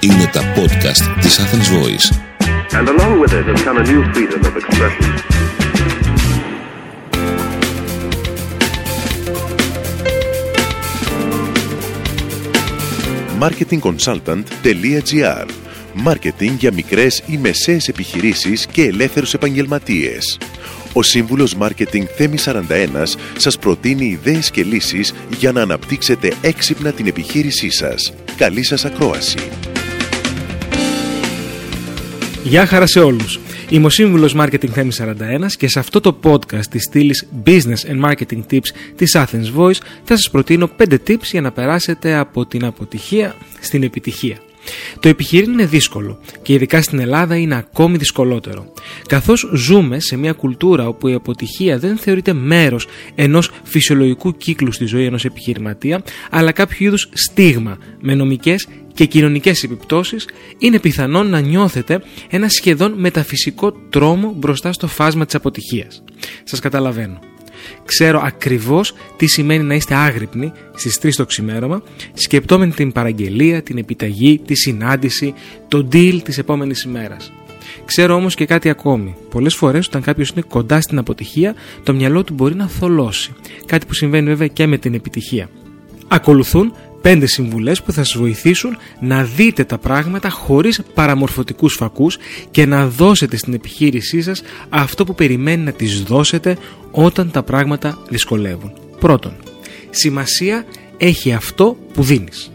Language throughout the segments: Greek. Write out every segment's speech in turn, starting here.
Είναι τα podcast της Athens Voice. And along with it has come a new freedom of expression. marketingconsultant.gr. Μάρκετινγκ για μικρές ή μεσαίες επιχειρήσεις και ελεύθερους επαγγελματίες. Ο σύμβουλος Μάρκετινγκ Θέμης 41 σας προτείνει ιδέες και λύσεις για να αναπτύξετε έξυπνα την επιχείρησή σας. Καλή σας ακρόαση. Γεια χαρά σε όλους. Είμαι ο σύμβουλος Μάρκετινγκ Θέμης 41 και σε αυτό το podcast της στήλης Business and Marketing Tips της Athens Voice θα σας προτείνω 5 tips για να περάσετε από την αποτυχία στην επιτυχία. Το επιχειρήν είναι δύσκολο και ειδικά στην Ελλάδα είναι ακόμη δυσκολότερο, καθώς ζούμε σε μια κουλτούρα όπου η αποτυχία δεν θεωρείται μέρος ενός φυσιολογικού κύκλου στη ζωή ενός επιχειρηματία, αλλά κάποιο είδους στίγμα με νομικές και κοινωνικές επιπτώσεις. Είναι πιθανόν να νιώθετε ένα σχεδόν μεταφυσικό τρόμο μπροστά στο φάσμα της αποτυχίας. Σας καταλαβαίνω. Ξέρω ακριβώς τι σημαίνει να είστε άγρυπνοι στις 3 το ξημέρωμα, σκεπτόμενοι την παραγγελία, την επιταγή, τη συνάντηση, το deal της επόμενης ημέρας. Ξέρω όμως και κάτι ακόμη. Πολλές φορές όταν κάποιος είναι κοντά στην αποτυχία, το μυαλό του μπορεί να θολώσει. Κάτι που συμβαίνει βέβαια και με την επιτυχία. Ακολουθούν 5 συμβουλές που θα σας βοηθήσουν να δείτε τα πράγματα χωρίς παραμορφωτικούς φακούς και να δώσετε στην επιχείρησή σας αυτό που περιμένει να της δώσετε όταν τα πράγματα δυσκολεύουν. Πρώτον, σημασία έχει αυτό που δίνεις.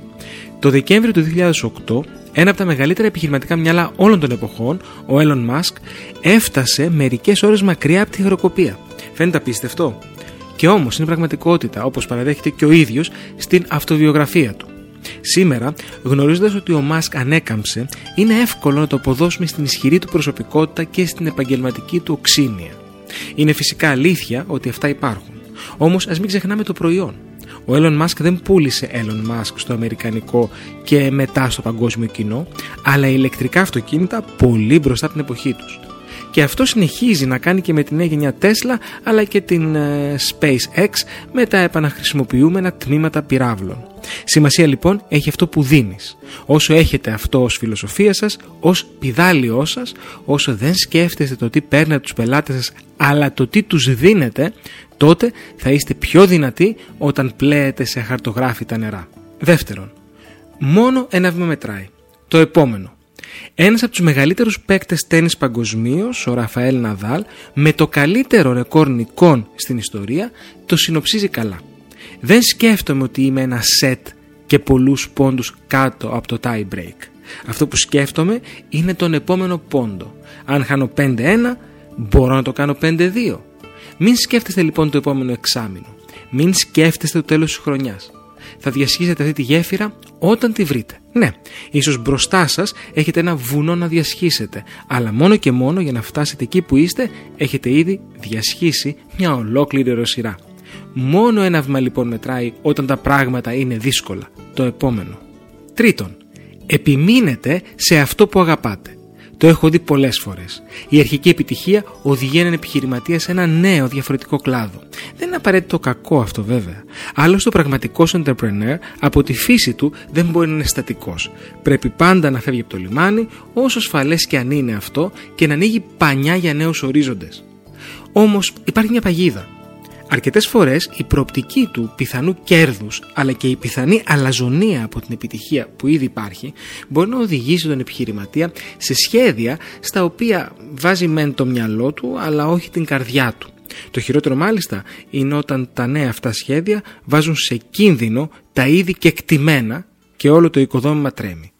Το Δεκέμβριο του 2008, ένα από τα μεγαλύτερα επιχειρηματικά μυαλά όλων των εποχών, ο Elon Musk, έφτασε μερικές ώρες μακριά από τη χρεοκοπία. Φαίνεται απίστευτο. Και όμως είναι πραγματικότητα, όπως παραδέχεται και ο ίδιος στην αυτοβιογραφία του. Σήμερα, γνωρίζοντας ότι ο Μάσκ ανέκαμψε, είναι εύκολο να το αποδώσουμε στην ισχυρή του προσωπικότητα και στην επαγγελματική του οξύμια. Είναι φυσικά αλήθεια ότι αυτά υπάρχουν. Όμως ας μην ξεχνάμε το προϊόν. Ο Elon Musk δεν πούλησε Elon Musk στο αμερικανικό και μετά στο παγκόσμιο κοινό, αλλά ηλεκτρικά αυτοκίνητα πολύ μπροστά από την εποχή τους. Και αυτό συνεχίζει να κάνει και με τη νέα γενιά Tesla, αλλά και την SpaceX με τα επαναχρησιμοποιούμενα τμήματα πυράβλων. Σημασία λοιπόν έχει αυτό που δίνεις. Όσο έχετε αυτό ως φιλοσοφία σας, ως πηδάλιό σας, όσο δεν σκέφτεστε το τι παίρνετε τους πελάτες σας, αλλά το τι τους δίνετε, τότε θα είστε πιο δυνατοί όταν πλέετε σε χαρτογράφητα νερά. Δεύτερον, μόνο ένα βήμα μετράει. Το επόμενο. Ένας από τους μεγαλύτερους παίκτες τένις παγκοσμίως, ο Ραφαέλ Ναδάλ, με το καλύτερο ρεκόρ νικών στην ιστορία, το συνοψίζει καλά. Δεν σκέφτομαι ότι είμαι ένα σετ και πολλούς πόντους κάτω από το tie break. Αυτό που σκέφτομαι είναι τον επόμενο πόντο. Αν χάνω 5-1, μπορώ να το κάνω 5-2. Μην σκέφτεστε λοιπόν το επόμενο εξάμηνο. Μην σκέφτεστε το τέλος της χρονιάς. Θα διασχίσετε αυτή τη γέφυρα όταν τη βρείτε. Ναι, ίσως μπροστά σας έχετε ένα βουνό να διασχίσετε, αλλά μόνο και μόνο για να φτάσετε εκεί που είστε, έχετε ήδη διασχίσει μια ολόκληρη ρωσιρά. Μόνο ένα βήμα λοιπόν μετράει όταν τα πράγματα είναι δύσκολα. Το επόμενο. Τρίτον, επιμείνετε σε αυτό που αγαπάτε. Το έχω δει πολλές φορές. Η αρχική επιτυχία οδηγεί έναν επιχειρηματία σε ένα νέο διαφορετικό κλάδο. Δεν είναι απαραίτητο κακό αυτό βέβαια. Άλλωστε, ο πραγματικός entrepreneur από τη φύση του δεν μπορεί να είναι στατικός. Πρέπει πάντα να φεύγει από το λιμάνι, όσο ασφαλές και αν είναι αυτό, και να ανοίγει πανιά για νέους ορίζοντες. Όμως υπάρχει μια παγίδα. Αρκετές φορές η προοπτική του πιθανού κέρδους, αλλά και η πιθανή αλαζονία από την επιτυχία που ήδη υπάρχει, μπορεί να οδηγήσει τον επιχειρηματία σε σχέδια στα οποία βάζει μεν το μυαλό του, αλλά όχι την καρδιά του. Το χειρότερο μάλιστα είναι όταν τα νέα αυτά σχέδια βάζουν σε κίνδυνο τα ήδη κεκτημένα και όλο το οικοδόμημα τρέμει.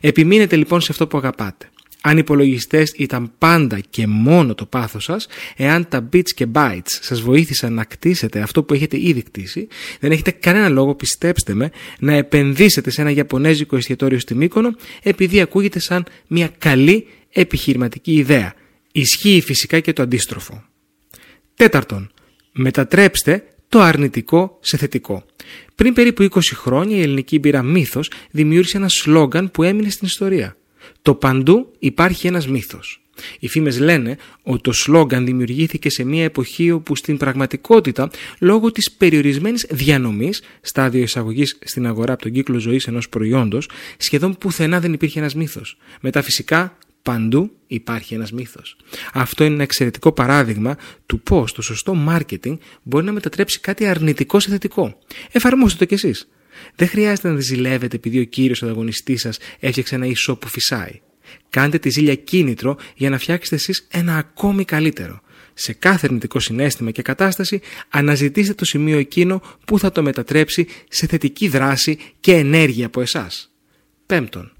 Επιμείνετε λοιπόν σε αυτό που αγαπάτε. Αν οι υπολογιστές ήταν πάντα και μόνο το πάθος σας, εάν τα bits και bytes σας βοήθησαν να κτίσετε αυτό που έχετε ήδη κτίσει, δεν έχετε κανένα λόγο, πιστέψτε με, να επενδύσετε σε ένα Ιαπωνέζικο εστιατόριο στη Μύκονο επειδή ακούγεται σαν μια καλή επιχειρηματική ιδέα. Ισχύει φυσικά και το αντίστροφο. Τέταρτον, μετατρέψτε το αρνητικό σε θετικό. Πριν περίπου 20 χρόνια η ελληνική μπύρα Μύθος δημιούργησε ένα σλόγγαν που έμεινε στην ιστορία. Το παντού υπάρχει ένας μύθος. Οι φήμες λένε ότι το σλόγγαν δημιουργήθηκε σε μια εποχή όπου στην πραγματικότητα, λόγω της περιορισμένης διανομής, στάδιο εισαγωγής στην αγορά από τον κύκλο ζωής ενός προϊόντος, σχεδόν πουθενά δεν υπήρχε ένας μύθος. Μετά φυσικά παντού υπάρχει ένας μύθος. Αυτό είναι ένα εξαιρετικό παράδειγμα του πώς το σωστό μάρκετινγκ μπορεί να μετατρέψει κάτι αρνητικό σε θετικό. Εφαρμόστε το κι εσείς. Δεν χρειάζεται να ζηλεύετε επειδή ο κύριος ανταγωνιστής σας έφτιαξε ένα e-shop που φυσάει. Κάντε τη ζήλια κίνητρο για να φτιάξετε εσείς ένα ακόμη καλύτερο. Σε κάθε αρνητικό συναίσθημα και κατάσταση, αναζητήστε το σημείο εκείνο που θα το μετατρέψει σε θετική δράση και ενέργεια από εσάς. Πέμπτον,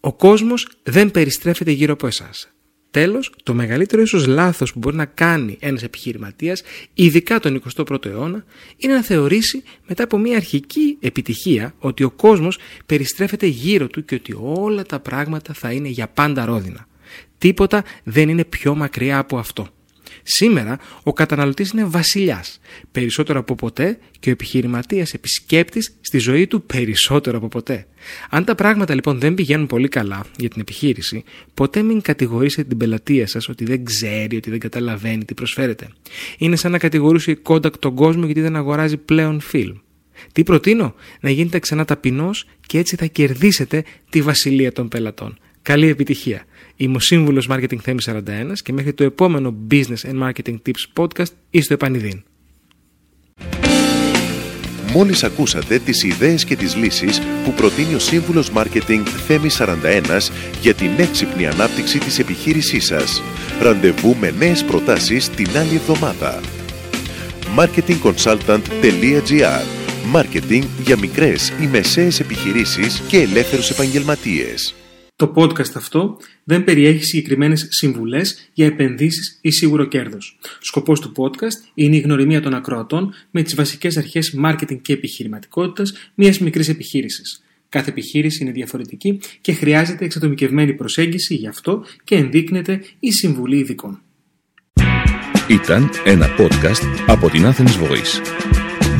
ο κόσμος δεν περιστρέφεται γύρω από εσάς. Τέλος, το μεγαλύτερο ίσως λάθος που μπορεί να κάνει ένας επιχειρηματίας, ειδικά τον 21ο αιώνα, είναι να θεωρήσει μετά από μια αρχική επιτυχία ότι ο κόσμος περιστρέφεται γύρω του και ότι όλα τα πράγματα θα είναι για πάντα ρόδινα. Τίποτα δεν είναι πιο μακριά από αυτό. Σήμερα ο καταναλωτής είναι βασιλιάς, περισσότερο από ποτέ, και ο επιχειρηματίας επισκέπτης στη ζωή του περισσότερο από ποτέ. Αν τα πράγματα λοιπόν δεν πηγαίνουν πολύ καλά για την επιχείρηση, ποτέ μην κατηγορήσετε την πελατεία σας ότι δεν ξέρει, ότι δεν καταλαβαίνει τι προσφέρετε. Είναι σαν να κατηγορούσε η Kodak τον κόσμο γιατί δεν αγοράζει πλέον φιλμ. Τι προτείνω? Να γίνετε ξανά ταπεινός και έτσι θα κερδίσετε τη βασιλεία των πελατών. Καλή επιτυχία. Είμαι ο σύμβουλος Marketing Θέμης 41 και μέχρι το επόμενο Business and Marketing Tips Podcast εις το επανειδήν. Μόλις ακούσατε τις ιδέες και τις λύσεις που προτείνει ο σύμβουλος Marketing Θέμης 41 για την έξυπνη ανάπτυξη της επιχείρησής σας. Ραντεβού με νέες προτάσεις την άλλη εβδομάδα. marketingconsultant.gr. Μάρκετινγκ για μικρές ή μεσαίες επιχειρήσεις και ελεύθερους επαγγελματίες. Το podcast αυτό δεν περιέχει συγκεκριμένες συμβουλές για επενδύσεις ή σίγουρο κέρδος. Σκοπός του podcast είναι η γνωριμία των ακροατών με τις βασικές αρχές marketing και επιχειρηματικότητας μιας μικρής επιχείρησης. Κάθε επιχείρηση είναι διαφορετική και χρειάζεται εξατομικευμένη προσέγγιση, γι' αυτό και ενδείκνεται η συμβουλή ειδικών. Ήταν ένα podcast από την Athens Voice.